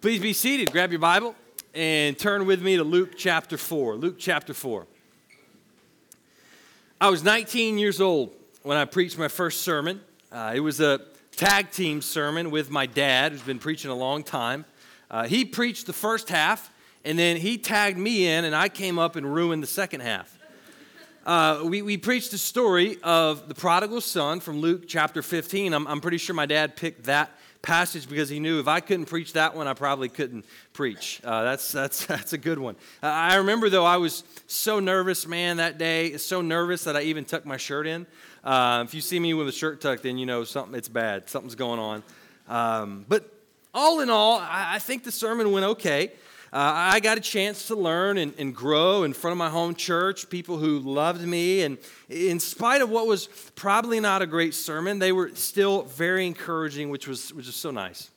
Please be seated. Grab your Bible and turn with me to Luke chapter 4. Luke chapter 4. I was 19 years old when I preached my first sermon. It was a tag team sermon with my dad, who's been preaching a long time. He preached the first half, and then he tagged me in, and I came up and ruined the second half. We preached the story of the prodigal son from Luke chapter 15. I'm pretty sure my dad picked that passage because he knew if I couldn't preach that one, I probably couldn't preach. That's a good one. I remember, though, I was so nervous, man, that day, so nervous that I even tucked my shirt in. If you see me with a shirt tucked in, you know it's bad. Something's going on. But all in all, I think the sermon went okay. I got a chance to learn and grow in front of my home church, people who loved me. And in spite of what was probably not a great sermon, they were still very encouraging, which was so nice.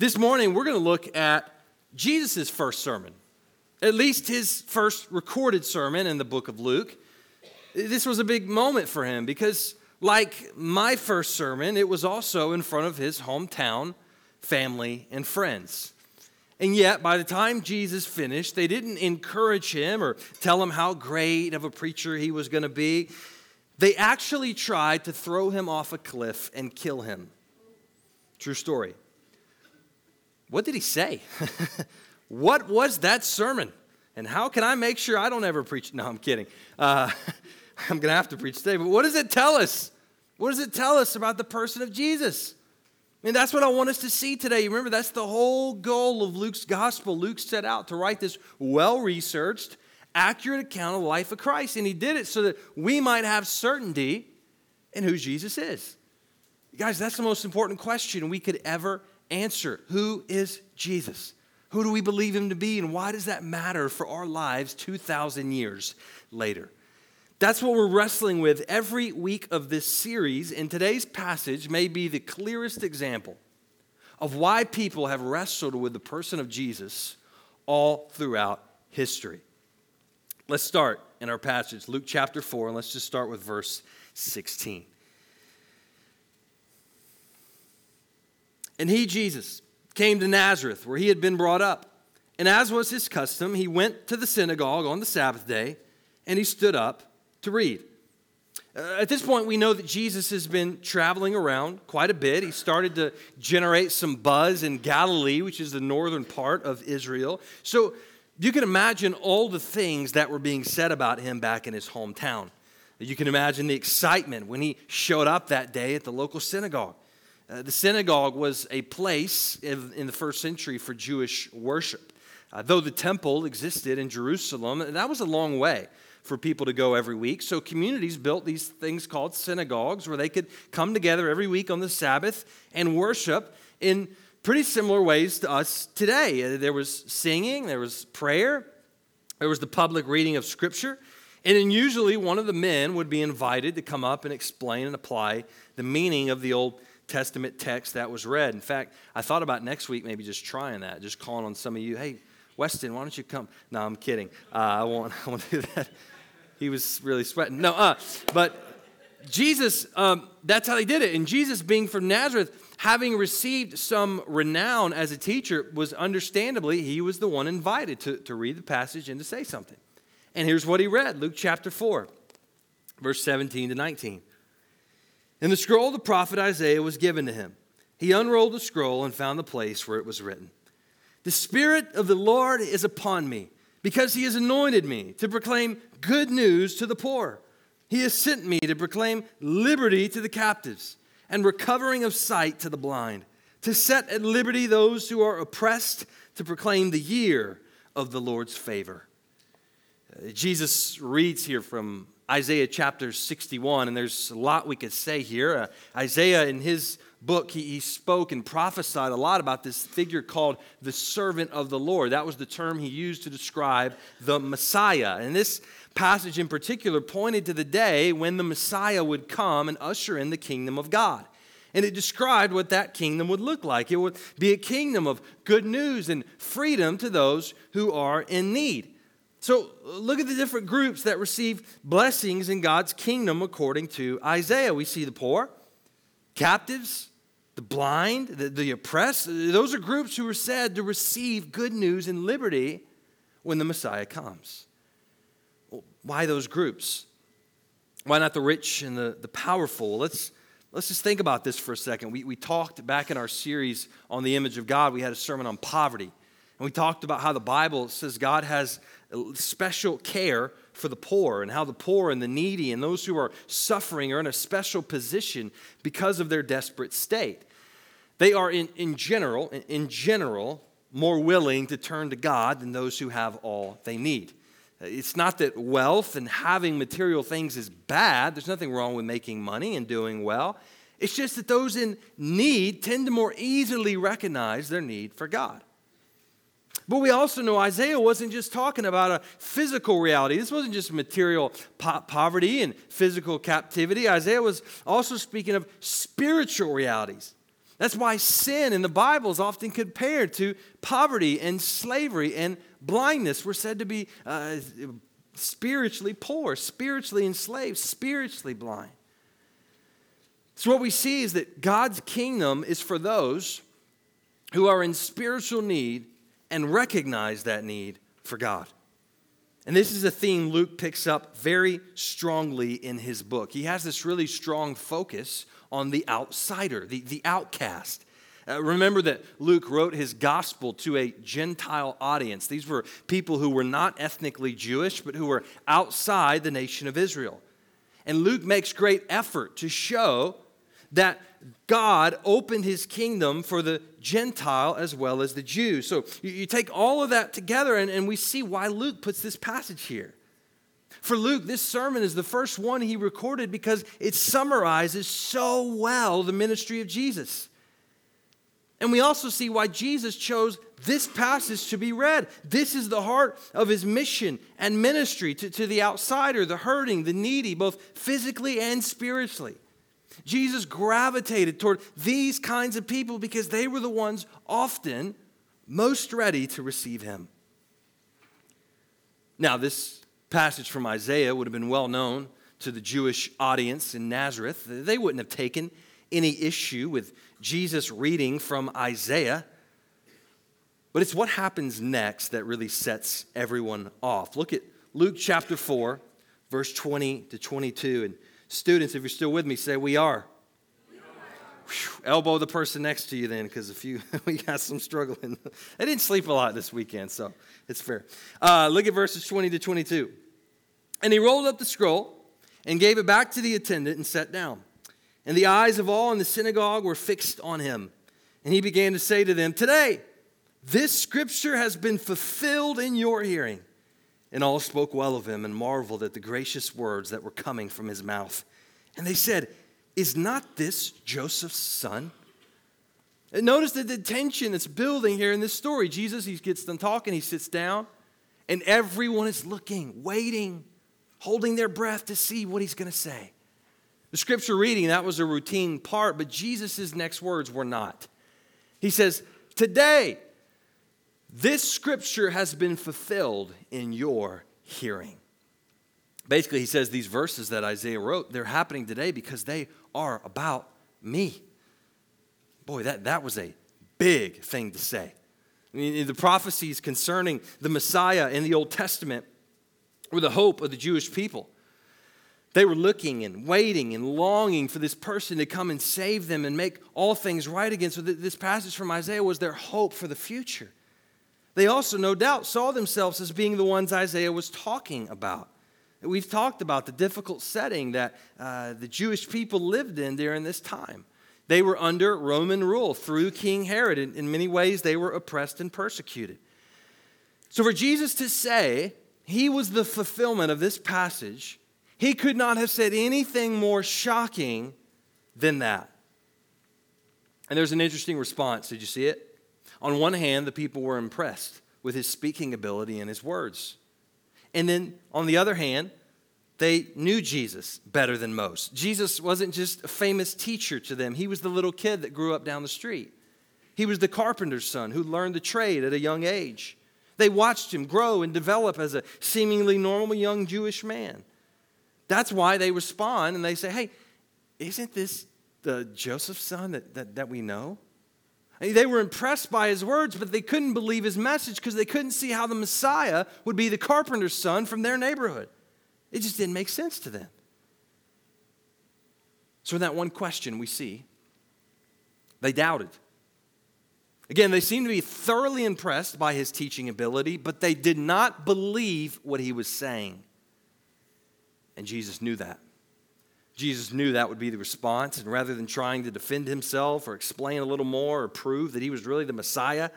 This morning, we're going to look at Jesus' first sermon, at least his first recorded sermon in the book of Luke. This was a big moment for him because, like my first sermon, it was also in front of his hometown, family, and friends. And yet, by the time Jesus finished, they didn't encourage him or tell him how great of a preacher he was going to be. They actually tried to throw him off a cliff and kill him. True story. What did he say? What was that sermon? And how can I make sure I don't ever preach? No, I'm kidding. I'm going to have to preach today. But what does it tell us? What does it tell us about the person of Jesus? And that's what I want us to see today. Remember, that's the whole goal of Luke's gospel. Luke set out to write this well-researched, accurate account of the life of Christ. And he did it so that we might have certainty in who Jesus is. Guys, that's the most important question we could ever answer. Who is Jesus? Who do we believe him to be? And why does that matter for our lives 2,000 years later? That's what we're wrestling with every week of this series, and today's passage may be the clearest example of why people have wrestled with the person of Jesus all throughout history. Let's start in our passage, Luke chapter 4, and let's just start with verse 16. And he, Jesus, came to Nazareth, where he had been brought up. And as was his custom, he went to the synagogue on the Sabbath day, and he stood up to read. At this point, we know that Jesus has been traveling around quite a bit. He started to generate some buzz in Galilee, which is the northern part of Israel. So you can imagine all the things that were being said about him back in his hometown. You can imagine the excitement when he showed up that day at the local synagogue. The synagogue was a place in the first century for Jewish worship. Though the temple existed in Jerusalem, that was a long way for people to go every week. So communities built these things called synagogues where they could come together every week on the Sabbath and worship in pretty similar ways to us today. There was singing, there was prayer, there was the public reading of Scripture, and then usually one of the men would be invited to come up and explain and apply the meaning of the Old Testament text that was read. In fact, I thought about next week maybe just trying that, just calling on some of you, hey, Weston, why don't you come? No, I'm kidding. I won't do that. He was really sweating. But Jesus, that's how they did it. And Jesus, being from Nazareth, having received some renown as a teacher, was understandably, he was the one invited to read the passage and to say something. And here's what he read, Luke chapter 4, verse 17 to 19. And the scroll of the prophet Isaiah was given to him. He unrolled the scroll and found the place where it was written. The Spirit of the Lord is upon me, because he has anointed me to proclaim good news to the poor. He has sent me to proclaim liberty to the captives and recovering of sight to the blind, to set at liberty those who are oppressed, to proclaim the year of the Lord's favor. Jesus reads here from Isaiah chapter 61, and there's a lot we could say here. Isaiah, in his book, he spoke and prophesied a lot about this figure called the servant of the Lord. That was the term he used to describe the Messiah. And this passage in particular pointed to the day when the Messiah would come and usher in the kingdom of God. And it described what that kingdom would look like. It would be a kingdom of good news and freedom to those who are in need. So look at the different groups that receive blessings in God's kingdom according to Isaiah. We see the poor, captives, the blind, the oppressed, those are groups who are said to receive good news and liberty when the Messiah comes. Well, why those groups? Why not the rich and the powerful? Let's just think about this for a second. We talked back in our series on the image of God. We had a sermon on poverty. And we talked about how the Bible says God has special care for the poor, and how the poor and the needy and those who are suffering are in a special position because of their desperate state. They are in general more willing to turn to God than those who have all they need. It's not that wealth and having material things is bad. There's nothing wrong with making money and doing well. It's just that those in need tend to more easily recognize their need for God. But we also know Isaiah wasn't just talking about a physical reality. This wasn't just material poverty and physical captivity. Isaiah was also speaking of spiritual realities. That's why sin in the Bible is often compared to poverty and slavery and blindness. We're said to be spiritually poor, spiritually enslaved, spiritually blind. So what we see is that God's kingdom is for those who are in spiritual need and recognize that need for God. And this is a theme Luke picks up very strongly in his book. He has this really strong focus on the outsider, the outcast. Remember that Luke wrote his gospel to a Gentile audience. These were people who were not ethnically Jewish, but who were outside the nation of Israel. And Luke makes great effort to show that God opened his kingdom for the Gentile as well as the Jew. So you take all of that together and we see why Luke puts this passage here. For Luke, this sermon is the first one he recorded because it summarizes so well the ministry of Jesus. And we also see why Jesus chose this passage to be read. This is the heart of his mission and ministry to the outsider, the hurting, the needy, both physically and spiritually. Jesus gravitated toward these kinds of people because they were the ones often most ready to receive him. Now, this passage from Isaiah would have been well known to the Jewish audience in Nazareth. They wouldn't have taken any issue with Jesus reading from Isaiah. But it's what happens next that really sets everyone off. Look at Luke chapter 4, verse 20 to 22, and students, if you're still with me, say we are. We are. Whew, elbow the person next to you then, because if you we got some struggling. I didn't sleep a lot this weekend, so it's fair. Look at verses 20 to 22. And he rolled up the scroll and gave it back to the attendant and sat down. And the eyes of all in the synagogue were fixed on him. And he began to say to them, "Today, this scripture has been fulfilled in your hearing." And all spoke well of him and marveled at the gracious words that were coming from his mouth. And they said, "Is not this Joseph's son?" And notice the tension that's building here in this story. Jesus, he gets done talking, he sits down, and everyone is looking, waiting, holding their breath to see what he's going to say. The scripture reading, that was a routine part, but Jesus' next words were not. He says, "Today, this scripture has been fulfilled in your hearing." Basically, he says these verses that Isaiah wrote, they're happening today because they are about me. Boy, that was a big thing to say. I mean, the prophecies concerning the Messiah in the Old Testament were the hope of the Jewish people. They were looking and waiting and longing for this person to come and save them and make all things right again. So this passage from Isaiah was their hope for the future. They also, no doubt, saw themselves as being the ones Isaiah was talking about. We've talked about the difficult setting that the Jewish people lived in during this time. They were under Roman rule through King Herod. In many ways, they were oppressed and persecuted. So for Jesus to say he was the fulfillment of this passage, he could not have said anything more shocking than that. And there's an interesting response. Did you see it? On one hand, the people were impressed with his speaking ability and his words. And then on the other hand, they knew Jesus better than most. Jesus wasn't just a famous teacher to them. He was the little kid that grew up down the street. He was the carpenter's son who learned the trade at a young age. They watched him grow and develop as a seemingly normal young Jewish man. That's why they respond and they say, "Hey, isn't this the Joseph's son that we know? They were impressed by his words, but they couldn't believe his message because they couldn't see how the Messiah would be the carpenter's son from their neighborhood. It just didn't make sense to them. So in that one question we see, they doubted. Again, they seemed to be thoroughly impressed by his teaching ability, but they did not believe what he was saying. And Jesus knew that. Jesus knew that would be the response, and rather than trying to defend himself or explain a little more or prove that he was really the Messiah,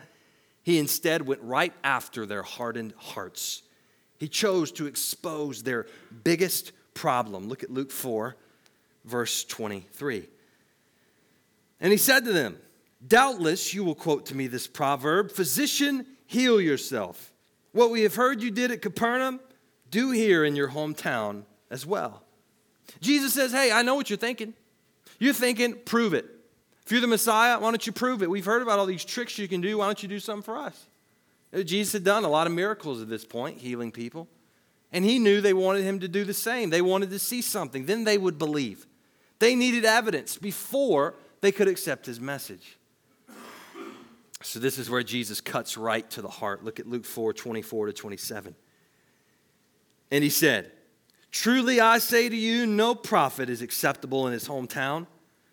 he instead went right after their hardened hearts. He chose to expose their biggest problem. Look at Luke 4, verse 23. And he said to them, "Doubtless you will quote to me this proverb, 'Physician, heal yourself. What we have heard you did at Capernaum, do here in your hometown as well.'" Jesus says, hey, I know what you're thinking. You're thinking, prove it. If you're the Messiah, why don't you prove it? We've heard about all these tricks you can do. Why don't you do something for us? Jesus had done a lot of miracles at this point, healing people. And he knew they wanted him to do the same. They wanted to see something. Then they would believe. They needed evidence before they could accept his message. So this is where Jesus cuts right to the heart. Look at Luke 4:24-27. And he said, "Truly I say to you, no prophet is acceptable in his hometown.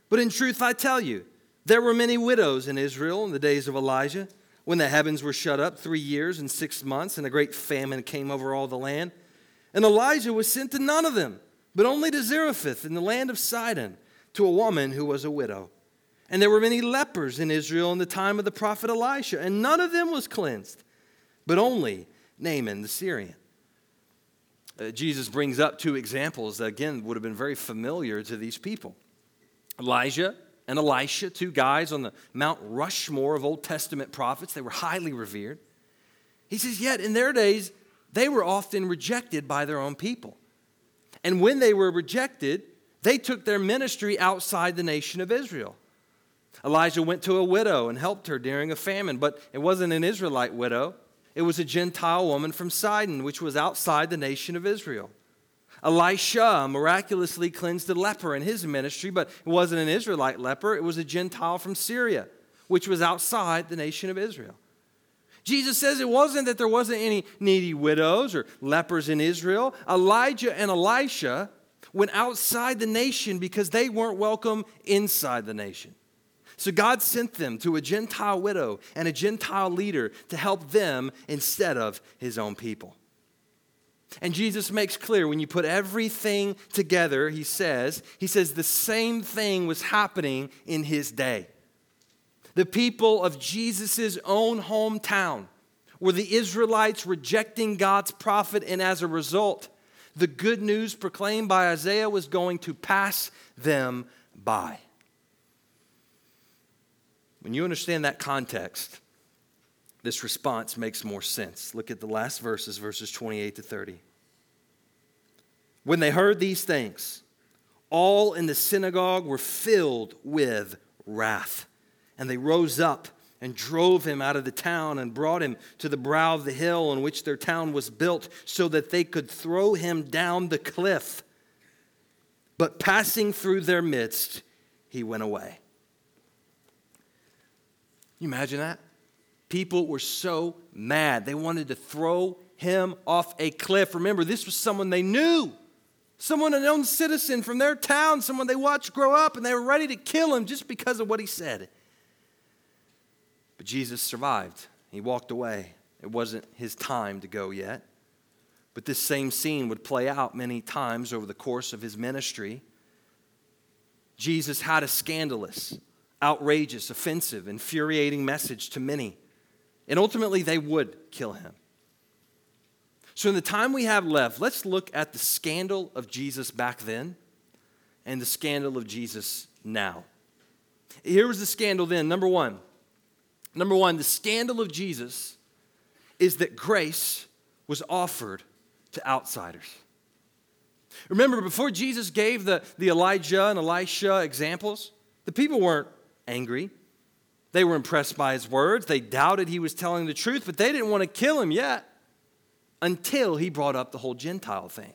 But in truth I tell you, there were many widows in Israel in the days of Elijah, when the heavens were shut up 3 years and 6 months, and a great famine came over all the land. And Elijah was sent to none of them, but only to Zarephath in the land of Sidon, to a woman who was a widow. And there were many lepers in Israel in the time of the prophet Elisha, and none of them was cleansed, but only Naaman the Syrian." Jesus brings up two examples that, again, would have been very familiar to these people. Elijah and Elisha, two guys on the Mount Rushmore of Old Testament prophets. They were highly revered. He says, yet in their days, they were often rejected by their own people. And when they were rejected, they took their ministry outside the nation of Israel. Elijah went to a widow and helped her during a famine, but it wasn't an Israelite widow. It was a Gentile woman from Sidon, which was outside the nation of Israel. Elisha miraculously cleansed a leper in his ministry, but it wasn't an Israelite leper. It was a Gentile from Syria, which was outside the nation of Israel. Jesus says it wasn't that there wasn't any needy widows or lepers in Israel. Elijah and Elisha went outside the nation because they weren't welcome inside the nation. So God sent them to a Gentile widow and a Gentile leader to help them instead of his own people. And Jesus makes clear, when you put everything together, he says the same thing was happening in his day. The people of Jesus' own hometown were the Israelites rejecting God's prophet, and as a result, the good news proclaimed by Isaiah was going to pass them by. When you understand that context, this response makes more sense. Look at the last verses, verses 28-30. When they heard these things, all in the synagogue were filled with wrath. And they rose up and drove him out of the town and brought him to the brow of the hill on which their town was built, so that they could throw him down the cliff. But passing through their midst, he went away. Can you imagine that? People were so mad. They wanted to throw him off a cliff. Remember, this was someone they knew. Someone, a known citizen from their town, someone they watched grow up, and they were ready to kill him just because of what he said. But Jesus survived. He walked away. It wasn't his time to go yet. But this same scene would play out many times over the course of his ministry. Jesus had a scandalous, outrageous, offensive, infuriating message to many. And ultimately, they would kill him. So in the time we have left, let's look at the scandal of Jesus back then and the scandal of Jesus now. Here was the scandal then. Number one, the scandal of Jesus is that grace was offered to outsiders. Remember, before Jesus gave the Elijah and Elisha examples, the people weren't angry. They were impressed by his words. They doubted he was telling the truth, but they didn't want to kill him yet until he brought up the whole Gentile thing.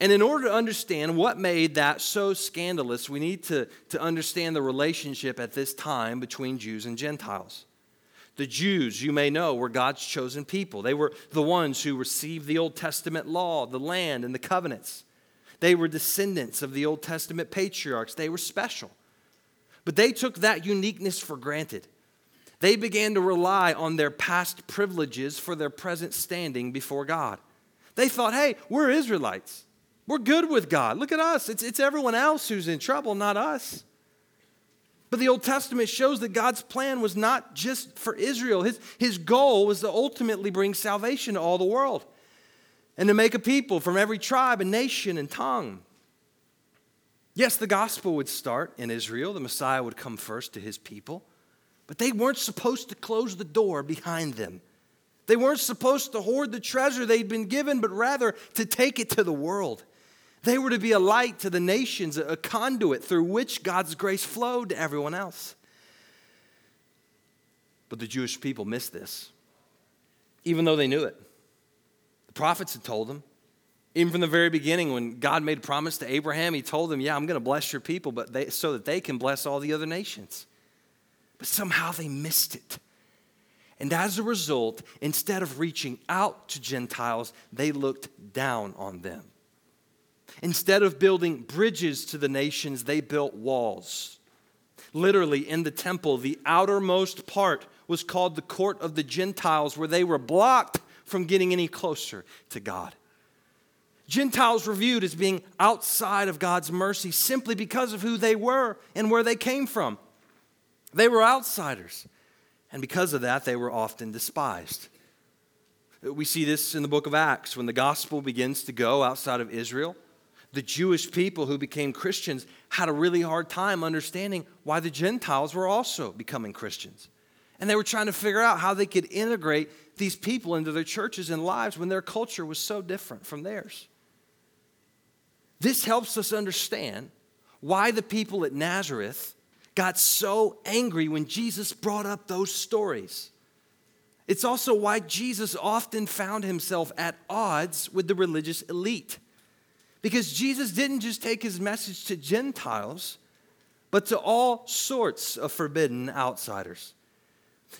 And in order to understand what made that so scandalous, we need to understand the relationship at this time between Jews and Gentiles. The Jews, you may know, were God's chosen people. They were the ones who received the Old Testament law, the land, and the covenants. They were descendants of the Old Testament patriarchs. They were special. But they took that uniqueness for granted. They began to rely on their past privileges for their present standing before God. They thought, hey, we're Israelites. We're good with God. Look at us. It's everyone else who's in trouble, not us. But the Old Testament shows that God's plan was not just for Israel. His goal was to ultimately bring salvation to all the world and to make a people from every tribe and nation and tongue. Yes, the gospel would start in Israel. The Messiah would come first to his people. But they weren't supposed to close the door behind them. They weren't supposed to hoard the treasure they'd been given, but rather to take it to the world. They were to be a light to the nations, a conduit through which God's grace flowed to everyone else. But the Jewish people missed this, even though they knew it. The prophets had told them. Even from the very beginning, when God made a promise to Abraham, he told them, yeah, I'm going to bless your people so that they can bless all the other nations. But somehow they missed it. And as a result, instead of reaching out to Gentiles, they looked down on them. Instead of building bridges to the nations, they built walls. Literally, in the temple, the outermost part was called the court of the Gentiles, where they were blocked from getting any closer to God. Gentiles were viewed as being outside of God's mercy simply because of who they were and where they came from. They were outsiders, and because of that, they were often despised. We see this in the book of Acts. When the gospel begins to go outside of Israel, the Jewish people who became Christians had a really hard time understanding why the Gentiles were also becoming Christians. And they were trying to figure out how they could integrate these people into their churches and lives when their culture was so different from theirs. This helps us understand why the people at Nazareth got so angry when Jesus brought up those stories. It's also why Jesus often found himself at odds with the religious elite. Because Jesus didn't just take his message to Gentiles, but to all sorts of forbidden outsiders.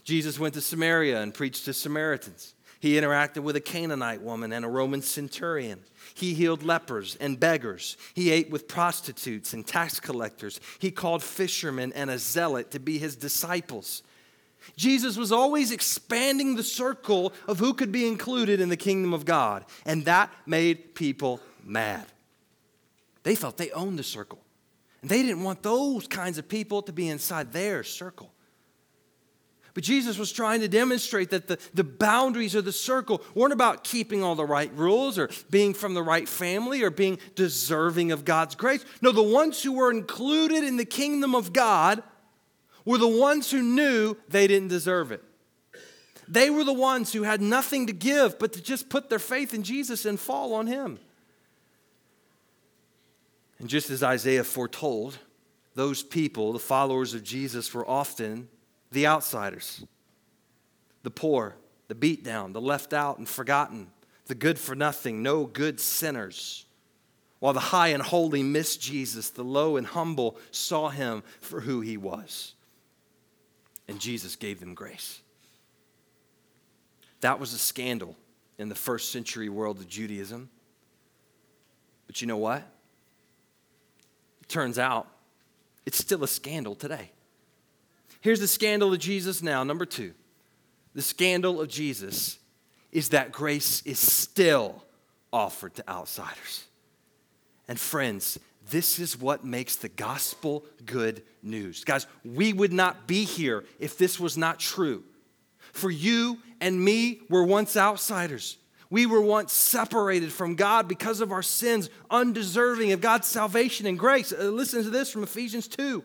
Jesus went to Samaria and preached to Samaritans. He interacted with a Canaanite woman and a Roman centurion. He healed lepers and beggars. He ate with prostitutes and tax collectors. He called fishermen and a zealot to be his disciples. Jesus was always expanding the circle of who could be included in the kingdom of God, and that made people mad. They felt they owned the circle, and they didn't want those kinds of people to be inside their circle. But Jesus was trying to demonstrate that the boundaries of the circle weren't about keeping all the right rules or being from the right family or being deserving of God's grace. No, the ones who were included in the kingdom of God were the ones who knew they didn't deserve it. They were the ones who had nothing to give but to just put their faith in Jesus and fall on him. And just as Isaiah foretold, those people, the followers of Jesus, were often the outsiders, the poor, the beat down, the left out and forgotten, the good for nothing, no good sinners. While the high and holy missed Jesus, the low and humble saw him for who he was. And Jesus gave them grace. That was a scandal in the first century world of Judaism. But you know what? It turns out it's still a scandal today. Here's the scandal of Jesus now. Number two, the scandal of Jesus is that grace is still offered to outsiders. And friends, this is what makes the gospel good news. Guys, we would not be here if this was not true. For you and me were once outsiders. We were once separated from God because of our sins, undeserving of God's salvation and grace. Listen to this from Ephesians 2.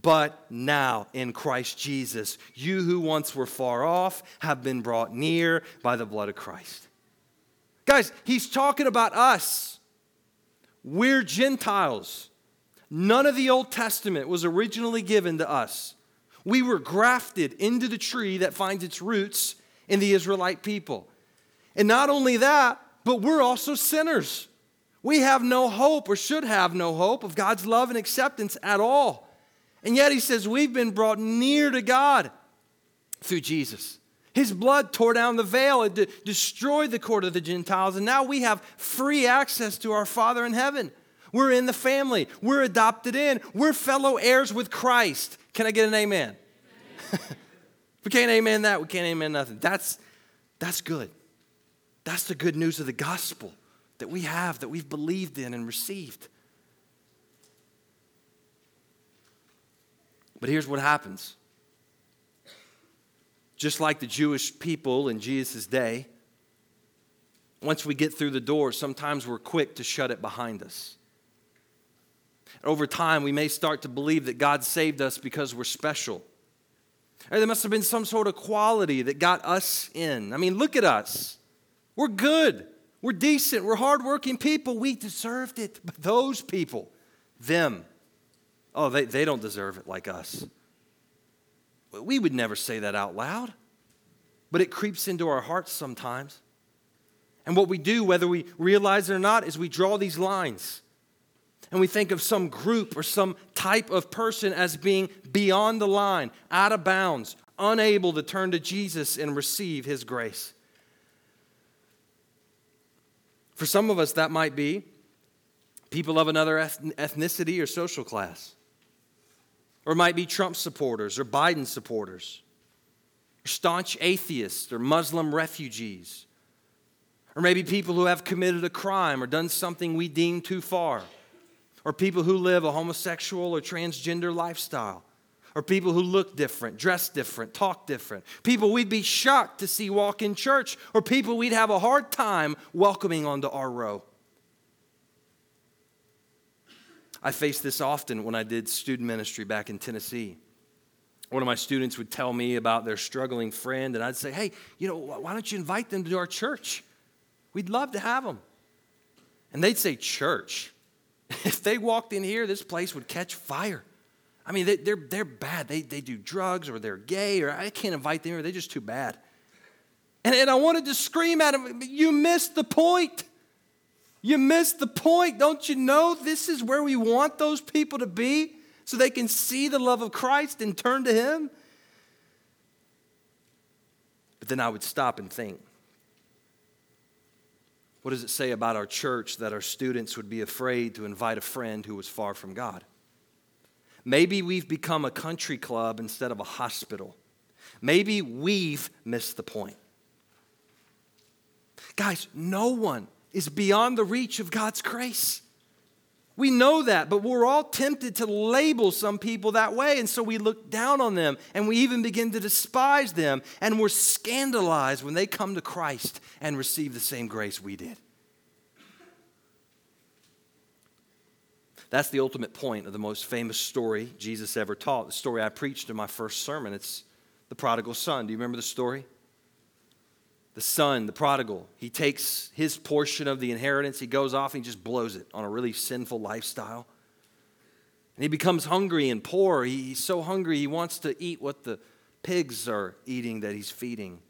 But now in Christ Jesus, you who once were far off have been brought near by the blood of Christ. Guys, he's talking about us. We're Gentiles. None of the Old Testament was originally given to us. We were grafted into the tree that finds its roots in the Israelite people. And not only that, but we're also sinners. We have no hope, or should have no hope, of God's love and acceptance at all. And yet he says we've been brought near to God through Jesus. His blood tore down the veil and destroyed the court of the Gentiles. And now we have free access to our Father in heaven. We're in the family. We're adopted in. We're fellow heirs with Christ. Can I get an amen? Amen. We can't amen that. We can't amen nothing. That's good. That's the good news of the gospel that we have, that we've believed in and received. But here's what happens. Just like the Jewish people in Jesus' day, once we get through the door, sometimes we're quick to shut it behind us. Over time, we may start to believe that God saved us because we're special. Or there must have been some sort of quality that got us in. I mean, look at us. We're good. We're decent. We're hardworking people. We deserved it. But those people, them, oh, they don't deserve it like us. We would never say that out loud, but it creeps into our hearts sometimes. And what we do, whether we realize it or not, is we draw these lines. And we think of some group or some type of person as being beyond the line, out of bounds, unable to turn to Jesus and receive his grace. For some of us, that might be people of another ethnicity or social class. Or it might be Trump supporters or Biden supporters, or staunch atheists or Muslim refugees, or maybe people who have committed a crime or done something we deem too far, or people who live a homosexual or transgender lifestyle, or people who look different, dress different, talk different, people we'd be shocked to see walk in church, or people we'd have a hard time welcoming onto our row. I faced this often when I did student ministry back in Tennessee. One of my students would tell me about their struggling friend, and I'd say, hey, why don't you invite them to our church? We'd love to have them. And they'd say, church? If they walked in here, this place would catch fire. I mean, they're bad. They do drugs, or they're gay, or I can't invite them, or they're just too bad. And I wanted to scream at them, you missed the point. You missed the point. Don't you know this is where we want those people to be so they can see the love of Christ and turn to him? But then I would stop and think, what does it say about our church that our students would be afraid to invite a friend who was far from God? Maybe we've become a country club instead of a hospital. Maybe we've missed the point. Guys, no one is beyond the reach of God's grace. We know that, but we're all tempted to label some people that way, and so we look down on them, and we even begin to despise them, and we're scandalized when they come to Christ and receive the same grace we did. That's the ultimate point of the most famous story Jesus ever taught, the story I preached in my first sermon. It's the prodigal son. Do you remember the story? The son, the prodigal, he takes his portion of the inheritance, he goes off and he just blows it on a really sinful lifestyle. And he becomes hungry and poor. He's so hungry he wants to eat what the pigs are eating that he's feeding.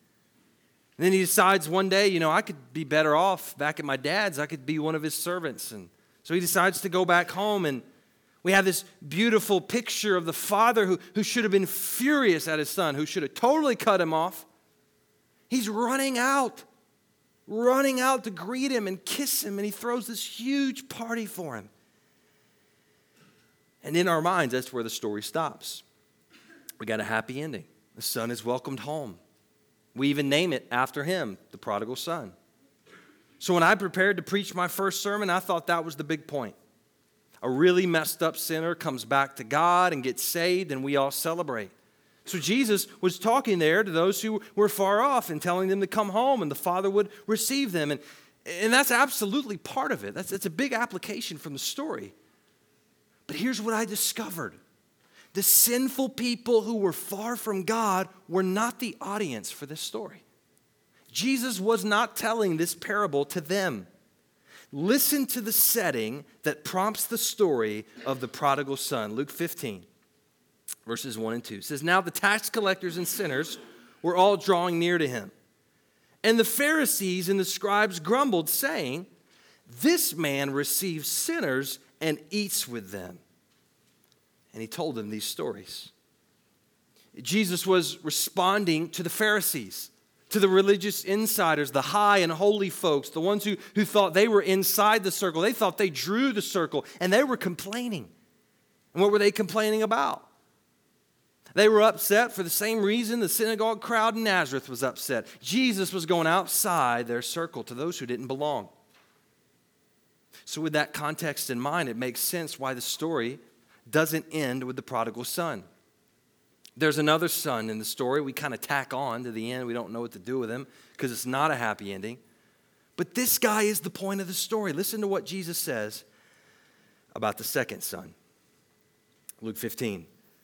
And then he decides one day, I could be better off back at my dad's. I could be one of his servants. And so he decides to go back home, and we have this beautiful picture of the father who should have been furious at his son, who should have totally cut him off. He's running out to greet him and kiss him, and he throws this huge party for him. And in our minds, that's where the story stops. We got a happy ending. The son is welcomed home. We even name it after him, the prodigal son. So when I prepared to preach my first sermon, I thought that was the big point. A really messed up sinner comes back to God and gets saved, and we all celebrate. So Jesus was talking there to those who were far off and telling them to come home, and the Father would receive them. And that's absolutely part of it. That's a big application from the story. But here's what I discovered. The sinful people who were far from God were not the audience for this story. Jesus was not telling this parable to them. Listen to the setting that prompts the story of the prodigal son. Luke 15, verses 1 and 2 says, "Now the tax collectors and sinners were all drawing near to him. And the Pharisees and the scribes grumbled, saying, 'This man receives sinners and eats with them.' And he told them these stories." Jesus was responding to the Pharisees, to the religious insiders, the high and holy folks, the ones who thought they were inside the circle. They thought they drew the circle, and they were complaining. And what were they complaining about? They were upset for the same reason the synagogue crowd in Nazareth was upset. Jesus was going outside their circle to those who didn't belong. So with that context in mind, it makes sense why the story doesn't end with the prodigal son. There's another son in the story. We kind of tack on to the end. We don't know what to do with him because it's not a happy ending. But this guy is the point of the story. Listen to what Jesus says about the second son. Luke 15.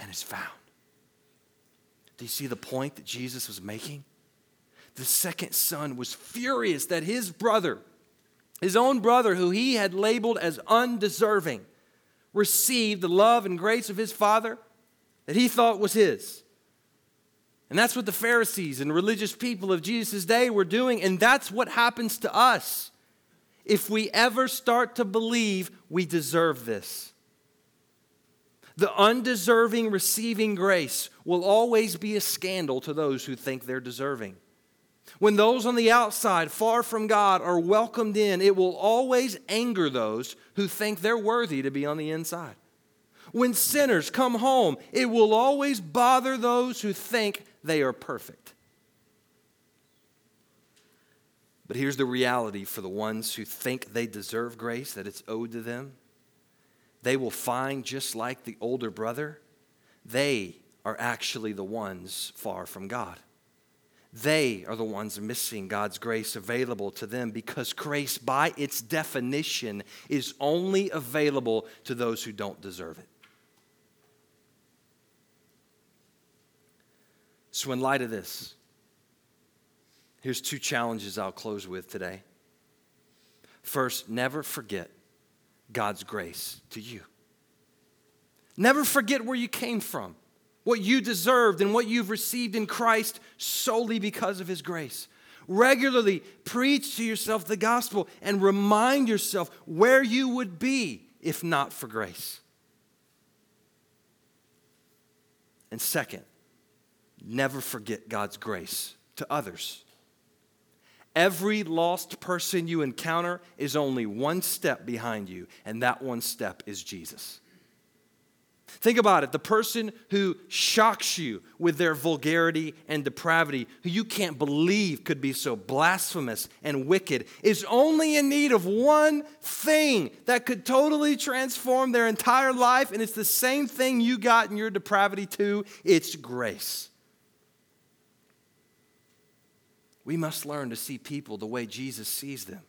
and is found.'" Do you see the point that Jesus was making? The second son was furious that his brother, his own brother, who he had labeled as undeserving, received the love and grace of his father that he thought was his. And that's what the Pharisees and religious people of Jesus' day were doing, and that's what happens to us if we ever start to believe we deserve this. The undeserving receiving grace will always be a scandal to those who think they're deserving. When those on the outside, far from God, are welcomed in, it will always anger those who think they're worthy to be on the inside. When sinners come home, it will always bother those who think they are perfect. But here's the reality for the ones who think they deserve grace, that it's owed to them. They will find, just like the older brother, they are actually the ones far from God. They are the ones missing God's grace available to them, because grace, by its definition, is only available to those who don't deserve it. So in light of this, here's two challenges I'll close with today. First, never forget God's grace to you. Never forget where you came from, what you deserved, and what you've received in Christ solely because of his grace. Regularly preach to yourself the gospel and remind yourself where you would be if not for grace. And second, never forget God's grace to others. Every lost person you encounter is only one step behind you, and that one step is Jesus. Think about it. The person who shocks you with their vulgarity and depravity, who you can't believe could be so blasphemous and wicked, is only in need of one thing that could totally transform their entire life, and it's the same thing you got in your depravity too. It's grace. We must learn to see people the way Jesus sees them.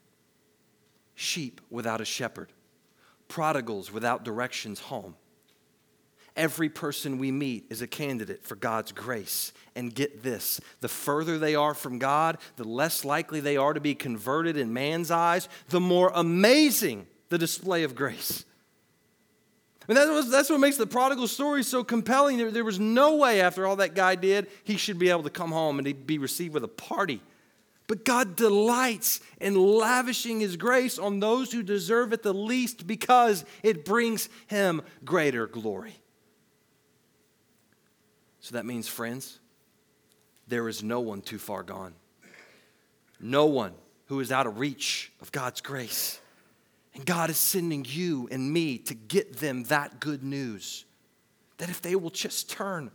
Sheep without a shepherd. Prodigals without directions home. Every person we meet is a candidate for God's grace. And get this, the further they are from God, the less likely they are to be converted in man's eyes, the more amazing the display of grace. And that's what makes the prodigal story so compelling. There was no way after all that guy did, he should be able to come home and be received with a party. But God delights in lavishing his grace on those who deserve it the least because it brings him greater glory. So that means, friends, there is no one too far gone. No one who is out of reach of God's grace. And God is sending you and me to get them that good news. That if they will just turn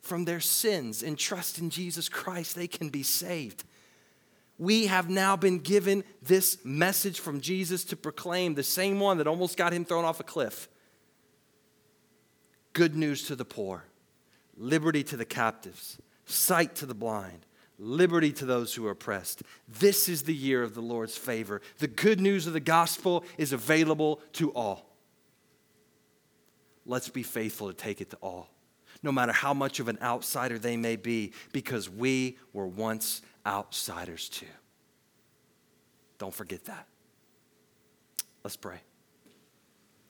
from their sins and trust in Jesus Christ, they can be saved. We have now been given this message from Jesus to proclaim, the same one that almost got him thrown off a cliff. Good news to the poor, liberty to the captives, sight to the blind, liberty to those who are oppressed. This is the year of the Lord's favor. The good news of the gospel is available to all. Let's be faithful to take it to all, no matter how much of an outsider they may be, because we were once outsiders too. Don't forget that. Let's pray.